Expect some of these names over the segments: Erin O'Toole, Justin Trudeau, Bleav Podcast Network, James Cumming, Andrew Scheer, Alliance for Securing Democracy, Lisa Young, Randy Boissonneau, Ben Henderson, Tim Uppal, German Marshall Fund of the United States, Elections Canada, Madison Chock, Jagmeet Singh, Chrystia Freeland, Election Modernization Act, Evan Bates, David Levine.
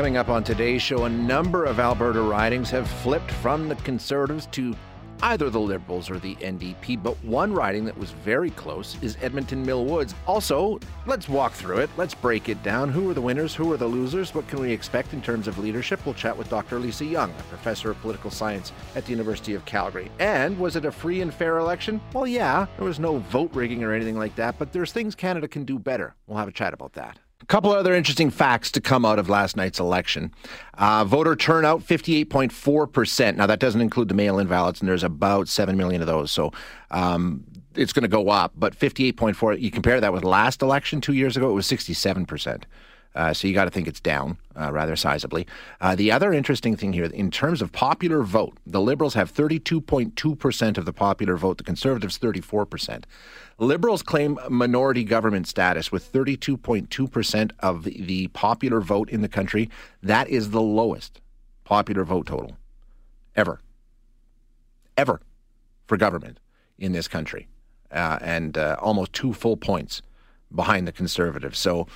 Coming up on today's show, a number of Alberta ridings have flipped from the Conservatives to either the Liberals or the NDP, but one riding that was very close is Edmonton Mill Woods. Also, let's walk through it. Let's break it down. Who are the winners? Who are the losers? What can we expect in terms of leadership? We'll chat with Dr. Lisa Young, a professor of political science at the University of Calgary. And was it a free and fair election? Well, yeah, there was no vote rigging or anything like that, but there's things Canada can do better. We'll have a chat about that. A couple other interesting facts to come out of last night's election. Voter turnout, 58.4%. Now, that doesn't include the mail-in ballots, and there's about 7 million of those. So it's going to go up. But 58.4, you compare that with last election 2 years ago, it was 67%. So you got to think it's down rather sizably. The other interesting thing here, in terms of popular vote, the Liberals have 32.2% of the popular vote, the Conservatives 34%. Liberals claim minority government status with 32.2% of the popular vote in the country. That is the lowest popular vote total ever for government in this country, and almost 2 full points behind the Conservatives. So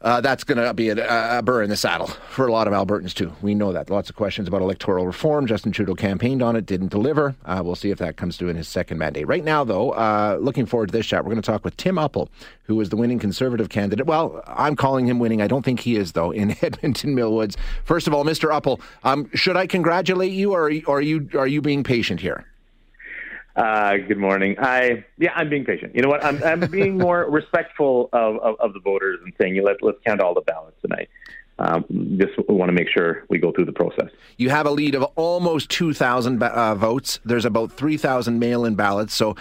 that's going to be a burr in the saddle for a lot of Albertans, too. We know that. Lots of questions about electoral reform. Justin Trudeau campaigned on it, didn't deliver. We'll see if that comes through in his second mandate. Right now, though, looking forward to this chat. We're going to talk with Tim Uppal, who is the winning Conservative candidate. Well, I'm calling him winning. I don't think he is, though, in Edmonton Mill Woods. First of all, Mr. Uppal, should I congratulate you, or are you being patient here? Good morning. I'm being patient. You know what? I'm being more respectful of the voters and saying let's count all the ballots tonight. Just want to make sure we go through the process. You have a lead of almost 2,000 votes. There's about 3,000 mail-in ballots. So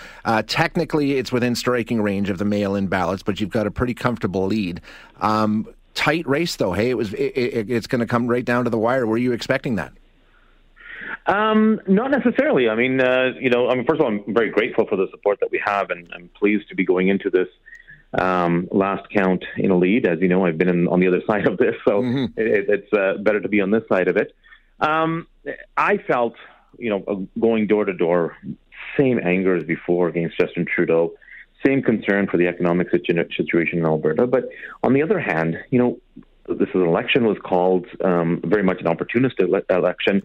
technically it's within striking range of the mail-in ballots, but you've got a pretty comfortable lead. Tight race, though. Hey, it's going to come right down to the wire. Were you expecting that? Not necessarily. I mean, first of all, I'm very grateful for the support that we have, and I'm pleased to be going into this last count in a lead. As you know, I've been on the other side of this, so it's better to be on this side of it. I felt, going door to door, same anger as before against Justin Trudeau, same concern for the economic situation in Alberta. But on the other hand, this election was called very much an opportunist election,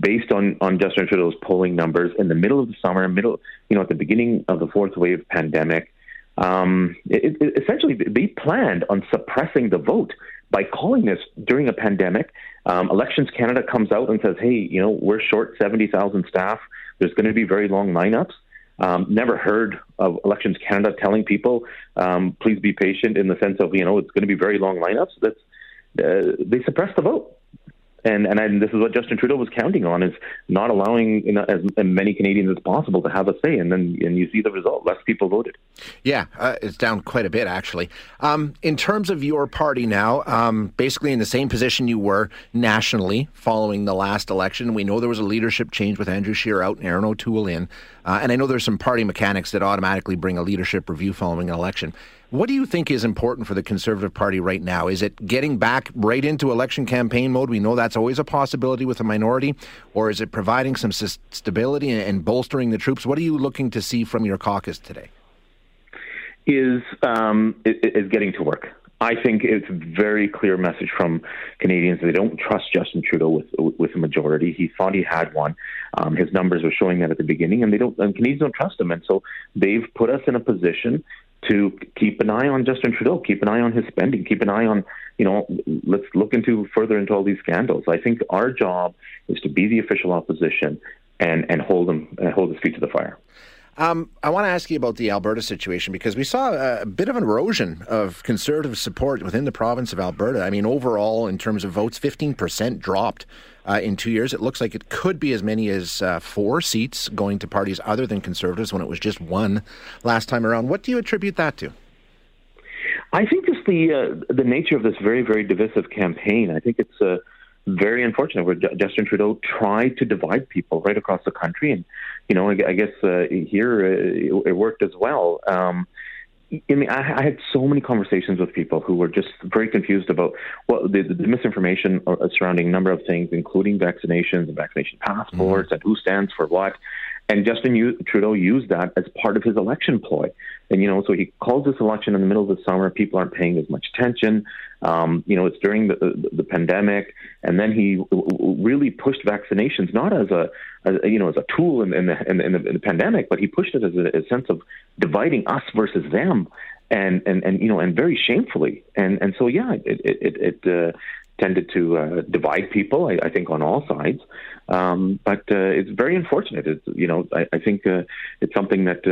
based on Justin Trudeau's polling numbers in the middle of the summer, at the beginning of the fourth wave pandemic. Essentially, they planned on suppressing the vote by calling this during a pandemic. Elections Canada comes out and says, "Hey, we're short 70,000 staff. There's going to be very long lineups." Never heard of Elections Canada telling people, "Please be patient," in the sense of it's going to be very long lineups. That's they suppressed the vote, and this is what Justin Trudeau was counting on, is not allowing as many Canadians as possible to have a say, and you see the result: less people voted. Yeah, it's down quite a bit, actually. In terms of your party now, basically in the same position you were nationally following the last election. We know there was a leadership change with Andrew Scheer out and Erin O'Toole in, and I know there's some party mechanics that automatically bring a leadership review following an election. What do you think is important for the Conservative Party right now? Is it getting back right into election campaign mode? We know that's always a possibility with a minority. Or is it providing some stability and bolstering the troops? What are you looking to see from your caucus today? Is getting to work. I think it's a very clear message from Canadians. They don't trust Justin Trudeau with a majority. He thought he had one. His numbers were showing that at the beginning, and Canadians don't trust him. And so they've put us in a position to keep an eye on Justin Trudeau, keep an eye on his spending, keep an eye on, let's look further into all these scandals. I think our job is to be the official opposition and hold his feet to the fire. I want to ask you about the Alberta situation, because we saw a bit of an erosion of Conservative support within the province of Alberta. I mean, overall, in terms of votes, 15% dropped in 2 years. It looks like it could be as many as 4 seats going to parties other than Conservatives, when it was just 1 last time around. What do you attribute that to? I think it's the nature of this very, very divisive campaign. I think it's very unfortunate where Justin Trudeau tried to divide people right across the country. And, I guess here it worked as well. I had so many conversations with people who were just very confused about the misinformation surrounding a number of things, including vaccinations and vaccination passports and who stands for what. And Justin Trudeau used that as part of his election ploy. And, you know, so he calls this election in the middle of the summer. People aren't paying as much attention. You know, it's during the pandemic. And then he really pushed vaccinations, not as a tool in the pandemic, but he pushed it as a sense of dividing us versus them. And you know, and very shamefully. And so, yeah, it tended to divide people, I think, on all sides. But it's very unfortunate. It's, you know, I think it's something that,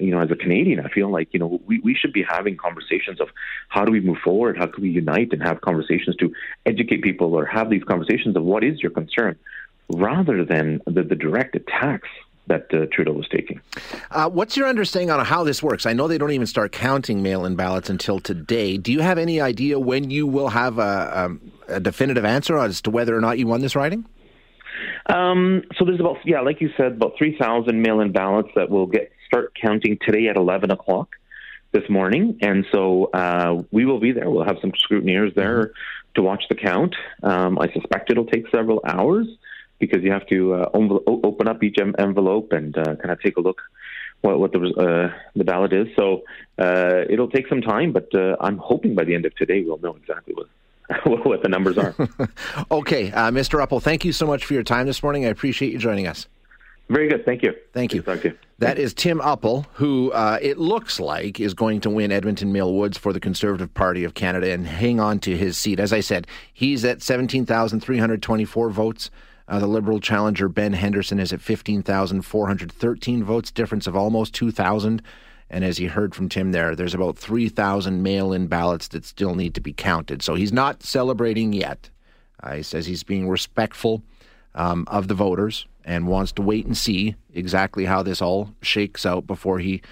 you know, as a Canadian, I feel like, you know, we should be having conversations of how do we move forward? How can we unite and have conversations to educate people or have these conversations of what is your concern rather than the direct attacks that Trudeau was taking. What's your understanding on how this works? I know they don't even start counting mail-in ballots until today. Do you have any idea when you will have a definitive answer as to whether or not you won this riding? So there's about, yeah, like you said, about 3,000 mail-in ballots that will start counting today at 11 o'clock this morning. And so we will be there. We'll have some scrutineers there to watch the count. I suspect it'll take several hours, because you have to open up each envelope and kind of take a look what the ballot is. So it'll take some time, but I'm hoping by the end of today we'll know exactly what the numbers are. Okay, Mr. Uppal, thank you so much for your time this morning. I appreciate you joining us. Very good. Thank you. Thank you. Thank you. That is Tim Uppal, who it looks like is going to win Edmonton Mill Woods for the Conservative Party of Canada and hang on to his seat. As I said, he's at 17,324 votes. The Liberal challenger Ben Henderson is at 15,413 votes, difference of almost 2,000. And as you heard from Tim there, there's about 3,000 mail-in ballots that still need to be counted. So he's not celebrating yet. He says he's being respectful of the voters and wants to wait and see exactly how this all shakes out before he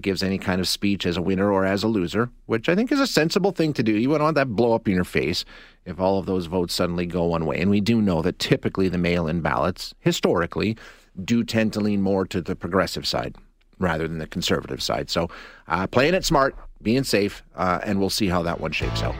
gives any kind of speech as a winner or as a loser, which I think is a sensible thing to do. You wouldn't want that blow up in your face if all of those votes suddenly go one way. And we do know that typically the mail-in ballots, historically, do tend to lean more to the progressive side rather than the conservative side. So playing it smart, being safe, and we'll see how that one shakes out.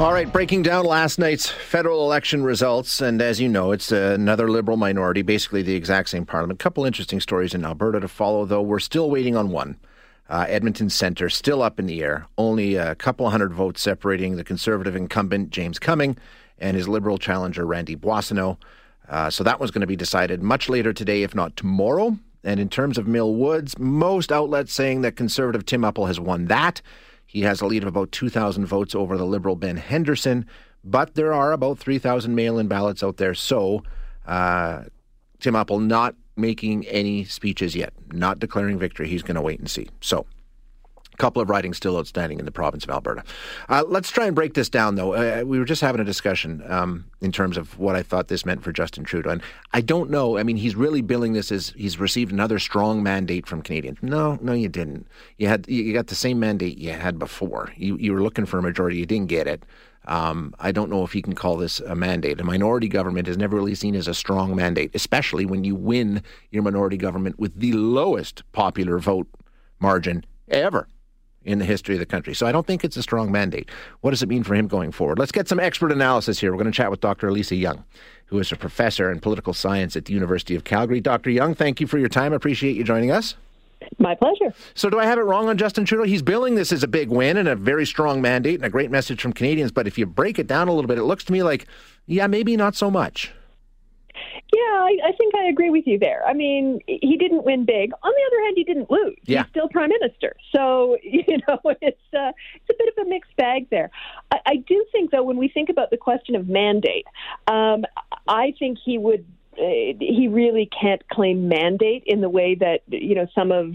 All right, breaking down last night's federal election results. And as you know, it's another Liberal minority, basically the exact same parliament. A couple interesting stories in Alberta to follow, though. We're still waiting on one. Edmonton Centre, still up in the air. Only a couple hundred votes separating the Conservative incumbent, James Cumming, and his Liberal challenger, Randy Boissonneau. So that one's going to be decided much later today, if not tomorrow. And in terms of Mill Woods, most outlets saying that Conservative Tim Uppal has won that. He has a lead of about 2,000 votes over the Liberal Ben Henderson, but there are about 3,000 mail-in ballots out there. So Tim Uppal not making any speeches yet, not declaring victory. He's going to wait and see. So a couple of ridings still outstanding in the province of Alberta. Let's try and break this down, though. We were just having a discussion in terms of what I thought this meant for Justin Trudeau. And I don't know. I mean, he's really billing this as he's received another strong mandate from Canadians. No, you didn't. You got the same mandate you had before. You were looking for a majority. You didn't get it. I don't know if he can call this a mandate. A minority government is never really seen as a strong mandate, especially when you win your minority government with the lowest popular vote margin ever in the history of the country. So I don't think it's a strong mandate. What does it mean for him going forward? Let's get some expert analysis here. We're going to chat with Dr. Lisa Young, who is a professor in political science at the University of Calgary. Dr. Young, thank you for your time. I appreciate you joining us. My pleasure. So do I have it wrong on Justin Trudeau? He's billing this as a big win and a very strong mandate and a great message from Canadians. But if you break it down a little bit, it looks to me like, yeah, maybe not so much. Yeah, I think I agree with you there. I mean, he didn't win big. On the other hand, he didn't lose. Yeah. He's still prime minister. So, you know, it's a bit of a mixed bag there. I do think, though, when we think about the question of mandate, I think he really can't claim mandate in the way that, you know, some of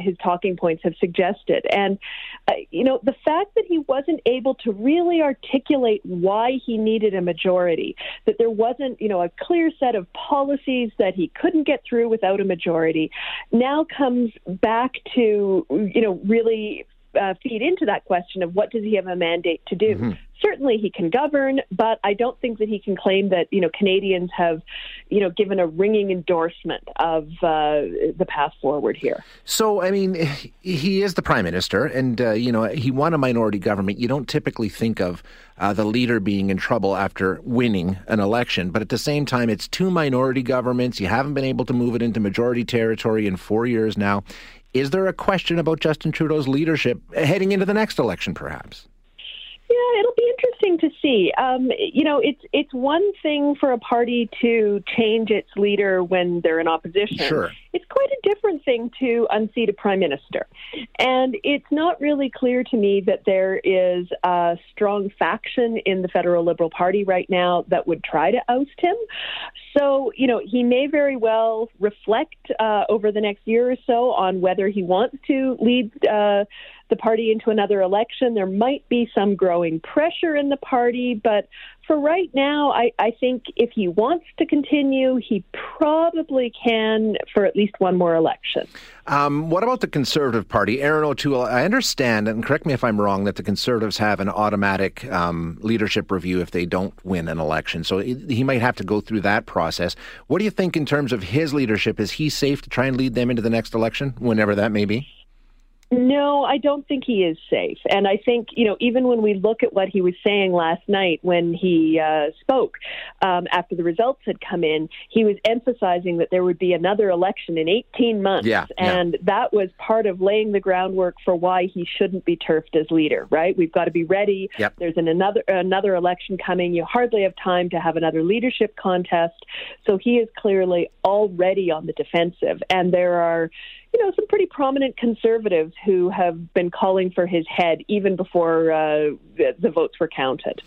his talking points have suggested. And, you know, the fact that he wasn't able to really articulate why he needed a majority, that there wasn't, you know, a clear set of policies that he couldn't get through without a majority, now comes back to, you know, really feed into that question of what does he have a mandate to do. Mm-hmm. certainly he can govern, but I don't think that he can claim that, Canadians have, given a ringing endorsement of the path forward here. So, I mean, he is the prime minister and, he won a minority government. You don't typically think of the leader being in trouble after winning an election. But at the same time, it's two minority governments. You haven't been able to move it into majority territory in 4 years now. Is there a question about Justin Trudeau's leadership heading into the next election, perhaps? Yeah, it'll be interesting to see. It's one thing for a party to change its leader when they're in opposition. Sure. It's quite a different thing to unseat a prime minister. And it's not really clear to me that there is a strong faction in the federal Liberal Party right now that would try to oust him. So, he may very well reflect over the next year or so on whether he wants to lead the party into another election. There might be some growing pressure in the party, but for right now, I think if he wants to continue, he probably can for at least one more election. What about the Conservative Party? Erin O'Toole, I understand, and correct me if I'm wrong, that the Conservatives have an automatic leadership review if they don't win an election. So he might have to go through that process. What do you think in terms of his leadership? Is he safe to try and lead them into the next election, whenever that may be? No, I don't think he is safe. And I think, even when we look at what he was saying last night when he spoke after the results had come in, he was emphasizing that there would be another election in 18 months. And that was part of laying the groundwork for why he shouldn't be turfed as leader, right? We've got to be ready. Yep. There's another election coming. You hardly have time to have another leadership contest. So he is clearly already on the defensive. And there are, some pretty prominent Conservatives who have been calling for his head even before the votes were counted.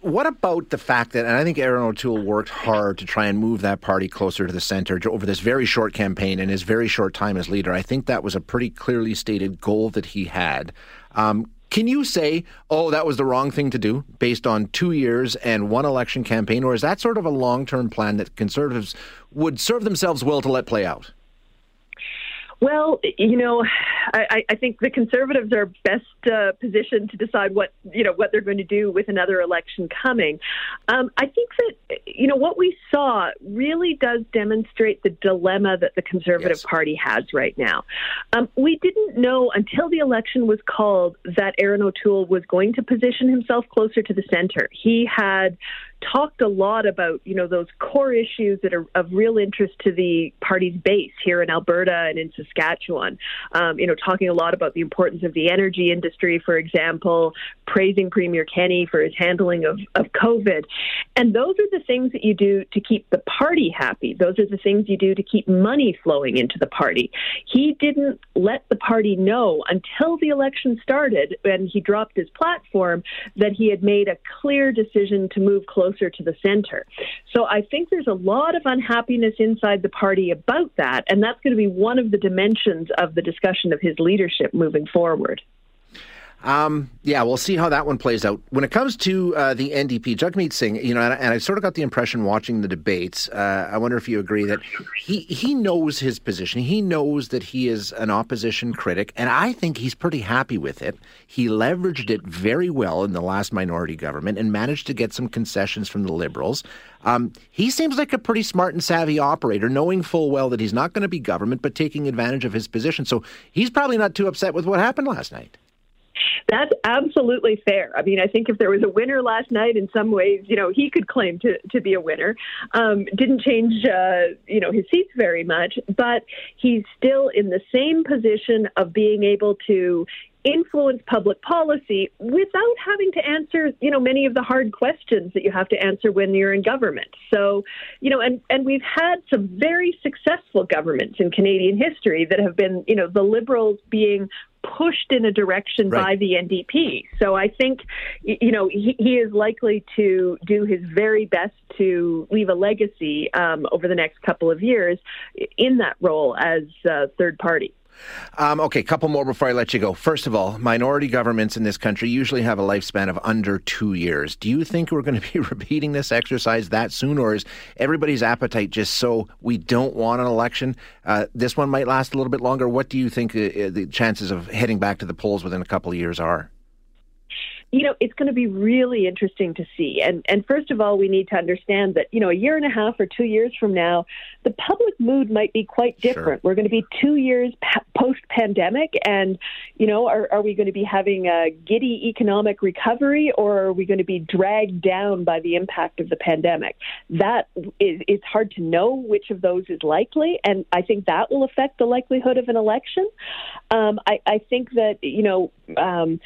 What about the fact that, and I think Erin O'Toole worked hard to try and move that party closer to the center over this very short campaign and his very short time as leader. I think that was a pretty clearly stated goal that he had. Can you say, that was the wrong thing to do based on 2 years and one election campaign? Or is that sort of a long-term plan that Conservatives would serve themselves well to let play out? Well, I think the Conservatives are best positioned to decide what they're going to do with another election coming. I think that, what we saw really does demonstrate the dilemma that the Conservative Party has right now. We didn't know until the election was called that Erin O'Toole was going to position himself closer to the center. He had talked a lot about, those core issues that are of real interest to the party's base here in Alberta and in Saskatchewan, talking a lot about the importance of the energy industry, for example, praising Premier Kenney for his handling of COVID. And those are the things that you do to keep the party happy. Those are the things you do to keep money flowing into the party. He didn't let the party know until the election started and he dropped his platform that he had made a clear decision to move closer to the center. So I think there's a lot of unhappiness inside the party about that, and that's going to be one of the dimensions of the discussion of his leadership moving forward. We'll see how that one plays out. When it comes to the NDP, Jagmeet Singh, and I sort of got the impression watching the debates, I wonder if you agree that he knows his position. He knows that he is an opposition critic, and I think he's pretty happy with it. He leveraged it very well in the last minority government and managed to get some concessions from the Liberals. He seems like a pretty smart and savvy operator, knowing full well that he's not going to be government, but taking advantage of his position. So he's probably not too upset with what happened last night. That's absolutely fair. I mean, I think if there was a winner last night, in some ways, he could claim to be a winner. Didn't change, his seats very much, but he's still in the same position of being able to influence public policy without having to answer, many of the hard questions that you have to answer when you're in government. So, and we've had some very successful governments in Canadian history that have been, the Liberals being pushed in a direction by the NDP. So I think, he is likely to do his very best to leave a legacy over the next couple of years in that role as third party. Okay, couple more before I let you go. First of all, minority governments in this country usually have a lifespan of under 2 years. Do you think we're going to be repeating this exercise that soon, or is everybody's appetite just so we don't want an election? This one might last a little bit longer. What do you think the chances of heading back to the polls within a couple of years are? you know, it's going to be really interesting to see. And first of all, we need to understand that, you know, a year and a half or 2 years from now, the public mood might be quite different. Sure. We're going to be 2 years post-pandemic, and, you know, are we going to be having a giddy economic recovery, or are we going to be dragged down by the impact of the pandemic? That is, it's hard to know which of those is likely, and I think that will affect the likelihood of an election. I think that, you know, the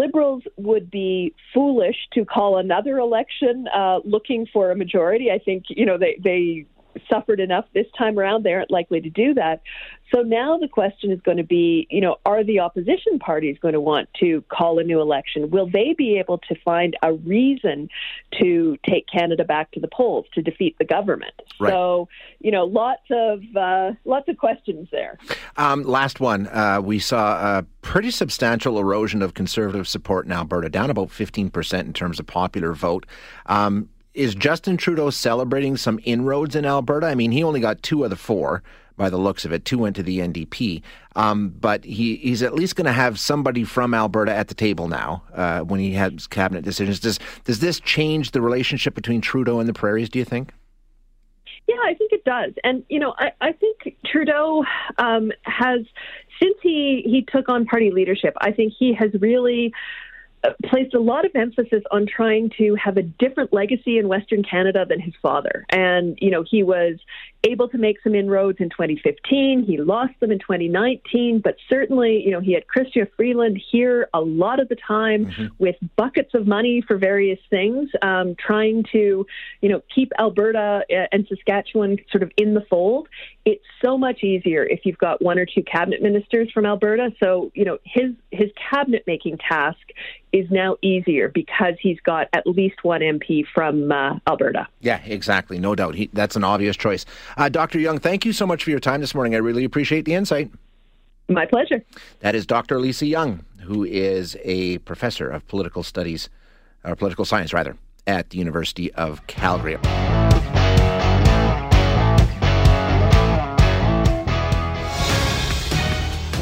Liberals would be foolish to call another election looking for a majority. I think, you know, they suffered enough this time around. They aren't likely to do that. So now the question is going to be, you know, are the opposition parties going to want to call a new election? Will they be able to find a reason to take Canada back to the polls, to defeat the government? Right. So, you know, lots of questions there. Last one. We saw a pretty substantial erosion of Conservative support in Alberta, down about 15% in terms of popular vote. Is Justin Trudeau celebrating some inroads in Alberta? I mean, he only got 2 of the 4, by the looks of it. 2 went to the NDP. But he's at least going to have somebody from Alberta at the table now when he has cabinet decisions. Does this change the relationship between Trudeau and the Prairies, do you think? Yeah, I think it does. And, you know, I think Trudeau has, since he took on party leadership, I think he has really placed a lot of emphasis on trying to have a different legacy in Western Canada than his father. And, you know, he was able to make some inroads in 2015. He lost them in 2019. But certainly, you know, he had Chrystia Freeland here a lot of the time with buckets of money for various things, trying to, you know, keep Alberta and Saskatchewan sort of in the fold. It's so much easier if you've got 1 or 2 cabinet ministers from Alberta. So, you know, his cabinet-making task is now easier because he's got at least 1 MP from Alberta. Yeah, exactly. No doubt. That's an obvious choice. Dr. Young, thank you so much for your time this morning. I really appreciate the insight. My pleasure. That is Dr. Lisa Young, who is a professor of political studies, or political science rather, at the University of Calgary.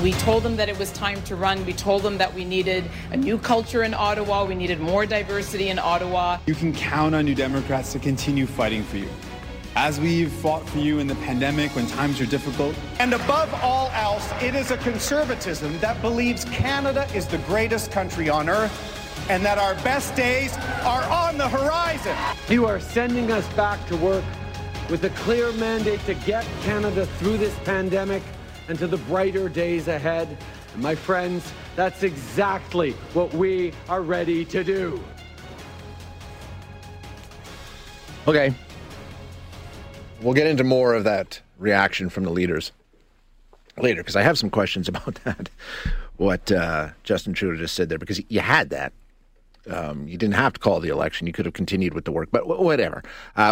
We told them that it was time to run. We told them that we needed a new culture in Ottawa. We needed more diversity in Ottawa. You can count on New Democrats to continue fighting for you, as we've fought for you in the pandemic when times are difficult. And above all else, it is a conservatism that believes Canada is the greatest country on earth and that our best days are on the horizon. You are sending us back to work with a clear mandate to get Canada through this pandemic and to the brighter days ahead. And my friends, that's exactly what we are ready to do. Okay. We'll get into more of that reaction from the leaders later, because I have some questions about that, what Justin Trudeau just said there, because you had that. You didn't have to call the election. You could have continued with the work, but whatever.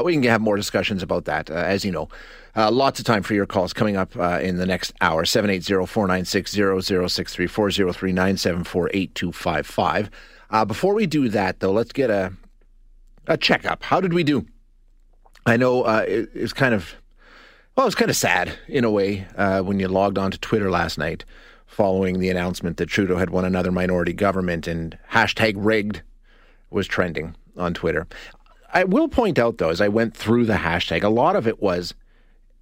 We can have more discussions about that. As you know, lots of time for your calls coming up in the next hour. 780-496-0063-4039-748255. Before we do that, though, let's get a checkup. How did we do? I know it was kind of sad in a way when you logged on to Twitter last night following the announcement that Trudeau had won another minority government, and #rigged was trending on Twitter. I will point out, though, as I went through the hashtag, a lot of it was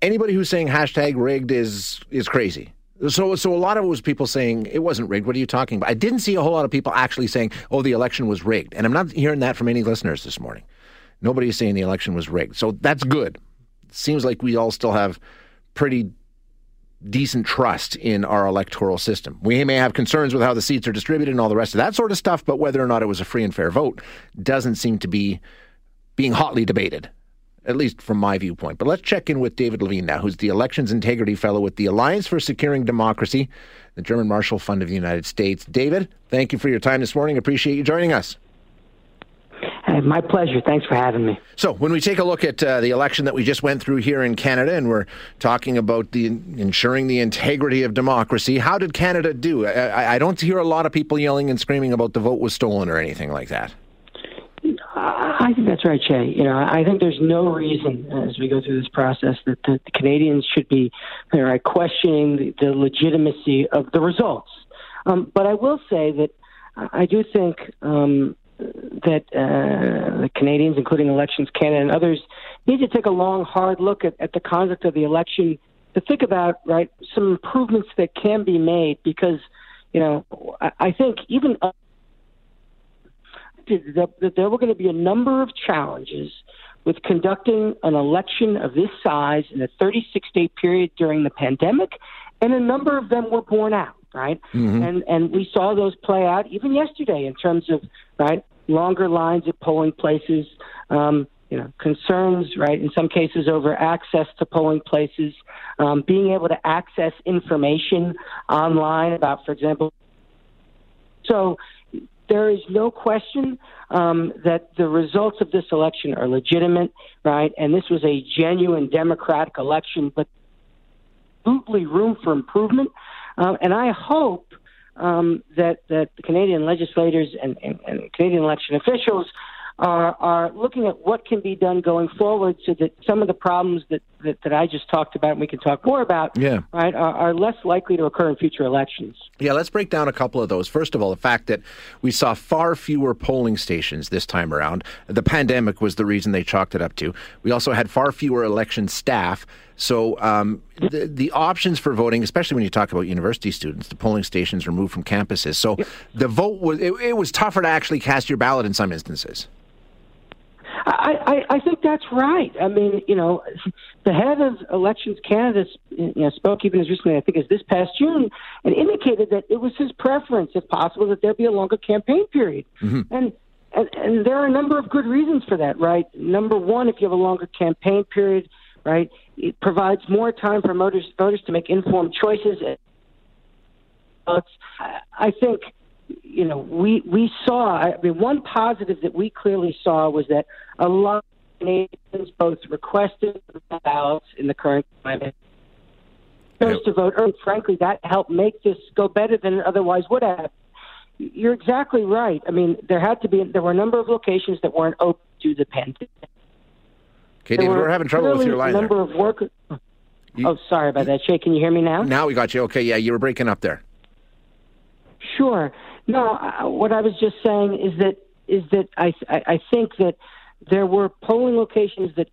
anybody who's saying #rigged is crazy. So a lot of it was people saying it wasn't rigged. What are you talking about? I didn't see a whole lot of people actually saying, oh, the election was rigged. And I'm not hearing that from any listeners this morning. Nobody's saying the election was rigged. So that's good. It seems like we all still have pretty decent trust in our electoral system. We may have concerns with how the seats are distributed and all the rest of that sort of stuff, but whether or not it was a free and fair vote doesn't seem to be being hotly debated, at least from my viewpoint. But let's check in with David Levine now, who's the Elections Integrity Fellow with the Alliance for Securing Democracy, the German Marshall Fund of the United States. David, thank you for your time this morning. Appreciate you joining us. My pleasure. Thanks for having me. So when we take a look at the election that we just went through here in Canada, and we're talking about the ensuring the integrity of democracy, how did Canada do? I don't hear a lot of people yelling and screaming about the vote was stolen or anything like that. I think that's right, Jay. You know, I think there's no reason as we go through this process that the Canadians should be questioning the legitimacy of the results. But I will say that I do think that Canadians, including Elections Canada and others, need to take a long, hard look at the conduct of the election to think about, right, some improvements that can be made, because, you know, I think even there were going to be a number of challenges with conducting an election of this size in a 36-day period during the pandemic, and a number of them were borne out, right? Mm-hmm. And we saw those play out even yesterday in terms of, right, longer lines at polling places, you know, concerns, right, in some cases over access to polling places, being able to access information online about, for example. So there is no question that the results of this election are legitimate, right? And this was a genuine democratic election, but absolutely room for improvement. And I hope that the Canadian legislators and Canadian election officials are looking at what can be done going forward, so that some of the problems that I just talked about, and we can talk more about, right, are less likely to occur in future elections. Yeah, let's break down a couple of those. First of all, the fact that we saw far fewer polling stations this time around. The pandemic was the reason they chalked it up to. We also had far fewer election staff. So the options for voting, especially when you talk about university students, the polling stations removed from campuses. So the vote was, it was tougher to actually cast your ballot in some instances. I think that's right. I mean, you know, the head of Elections Canada, you know, spoke even as recently, I think, as this past June, and indicated that it was his preference, if possible, that there be a longer campaign period. Mm-hmm. And there are a number of good reasons for that, right? Number one, if you have a longer campaign period, right, it provides more time for voters to make informed choices. I think, you know, we saw, I mean, one positive that we clearly saw was that a lot of Canadians both requested ballots in the current climate, chose to vote early. Frankly, that helped make this go better than it otherwise would have. You're exactly right. I mean, there were a number of locations that weren't open to the pandemic. Okay, David, we're having trouble with your line there. Sorry about that, Shay. Can you hear me now? Now we got you. Okay, yeah, you were breaking up there. Sure. No, what I was just saying is that I think that there were polling locations that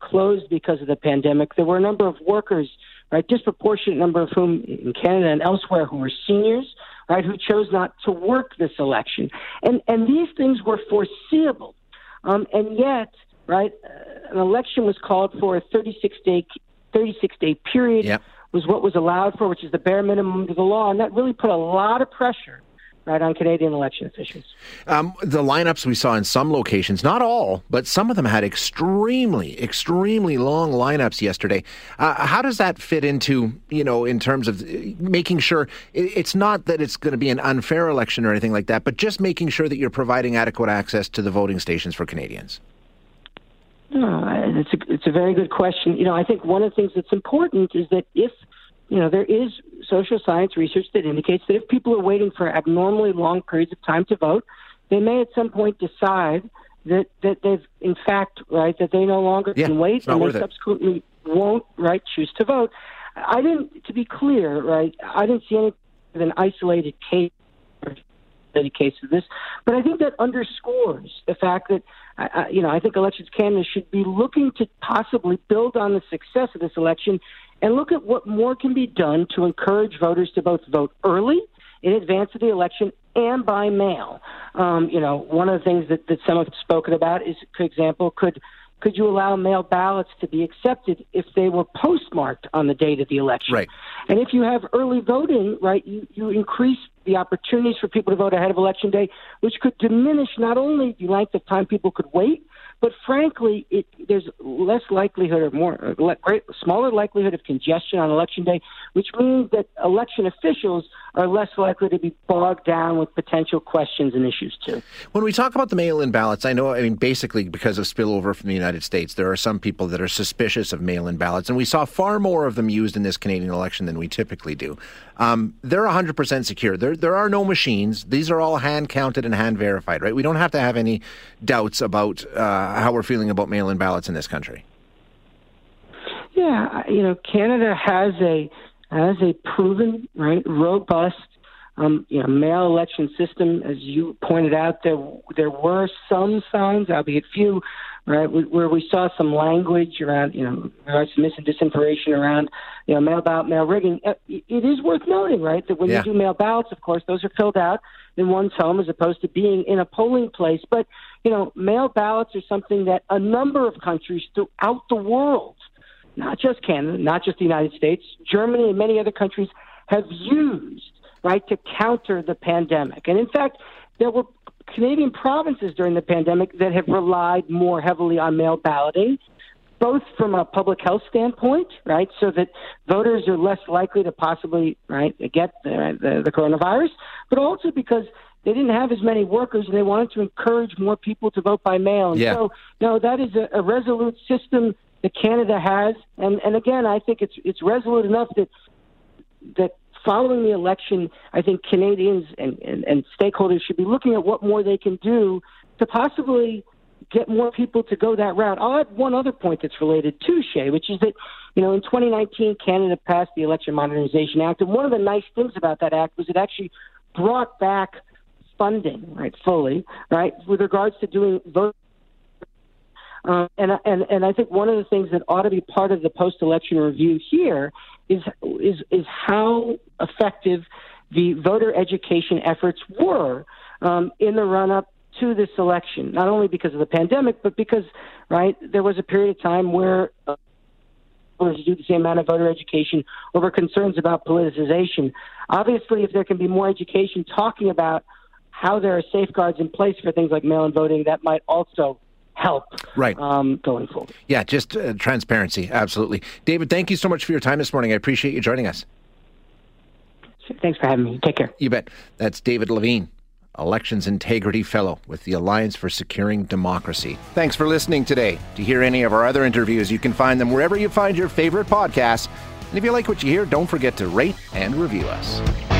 closed because of the pandemic. There were a number of workers, right, disproportionate number of whom in Canada and elsewhere who were seniors, right, who chose not to work this election. And these things were foreseeable. And yet, right, an election was called for, a 36-day period. Yep. Was what was allowed for, which is the bare minimum of the law, and that really put a lot of pressure, right, on Canadian election officials. The lineups we saw in some locations, not all, but some of them had extremely, extremely long lineups yesterday. How does that fit into, you know, in terms of making sure it's not that it's going to be an unfair election or anything like that, but just making sure that you're providing adequate access to the voting stations for Canadians? No, it's a very good question. You know, I think one of the things that's important is that if, you know, there is social science research that indicates that if people are waiting for abnormally long periods of time to vote, they may at some point decide that they've, in fact, right, that they no longer can wait, and they subsequently won't, right, choose to vote. To be clear, right, I didn't see any of an isolated case. Any case of this, but I think that underscores the fact that, you know, I think Elections Canada should be looking to possibly build on the success of this election and look at what more can be done to encourage voters to both vote early in advance of the election and by mail. You know, one of the things that some have spoken about is, for example, could you allow mail ballots to be accepted if they were postmarked on the date of the election? Right. And if you have early voting, right, you increase the opportunities for people to vote ahead of Election Day, which could diminish not only the length of time people could wait, but frankly, there's less likelihood smaller likelihood of congestion on Election Day, which means that election officials are less likely to be bogged down with potential questions and issues, too. When we talk about the mail-in ballots, basically because of spillover from the United States, there are some people that are suspicious of mail-in ballots, and we saw far more of them used in this Canadian election than we typically do. They're 100% secure. There are no machines. These are all hand-counted and hand-verified, right? We don't have to have any doubts about how we're feeling about mail-in ballots in this country. Yeah, you know, Canada has a proven, right, robust Mail election system, as you pointed out, there were some signs, albeit few, right, where we saw some language around, some misinformation around, mail ballot, mail rigging. It is worth noting, right, that when you do mail ballots, of course, those are filled out in one's home as opposed to being in a polling place. But, mail ballots are something that a number of countries throughout the world, not just Canada, not just the United States, Germany and many other countries have used, right, to counter the pandemic. And in fact, there were Canadian provinces during the pandemic that have relied more heavily on mail balloting, both from a public health standpoint, right, so that voters are less likely to possibly, right, get the coronavirus, but also because they didn't have as many workers and they wanted to encourage more people to vote by mail. And so, no, that is a resolute system that Canada has. And again, I think it's resolute enough that following the election, I think Canadians and stakeholders should be looking at what more they can do to possibly get more people to go that route. I'll add one other point that's related to Shea, which is that, in 2019, Canada passed the Election Modernization Act. And one of the nice things about that act was it actually brought back funding, right, fully, right, with regards to doing voting. And I think one of the things that ought to be part of the post-election review here is how effective the voter education efforts were in the run-up to this election, not only because of the pandemic, but because, right, there was a period of time where voters do the same amount of voter education over concerns about politicization. Obviously, if there can be more education talking about how there are safeguards in place for things like mail-in voting, that might also help going forward. Yeah, just transparency, absolutely. David, thank you so much for your time this morning. I appreciate you joining us. Thanks for having me. Take care. You bet. That's David Levine, Elections Integrity Fellow with the Alliance for Securing Democracy. Thanks for listening today. To hear any of our other interviews, you can find them wherever you find your favorite podcasts. And if you like what you hear, don't forget to rate and review us.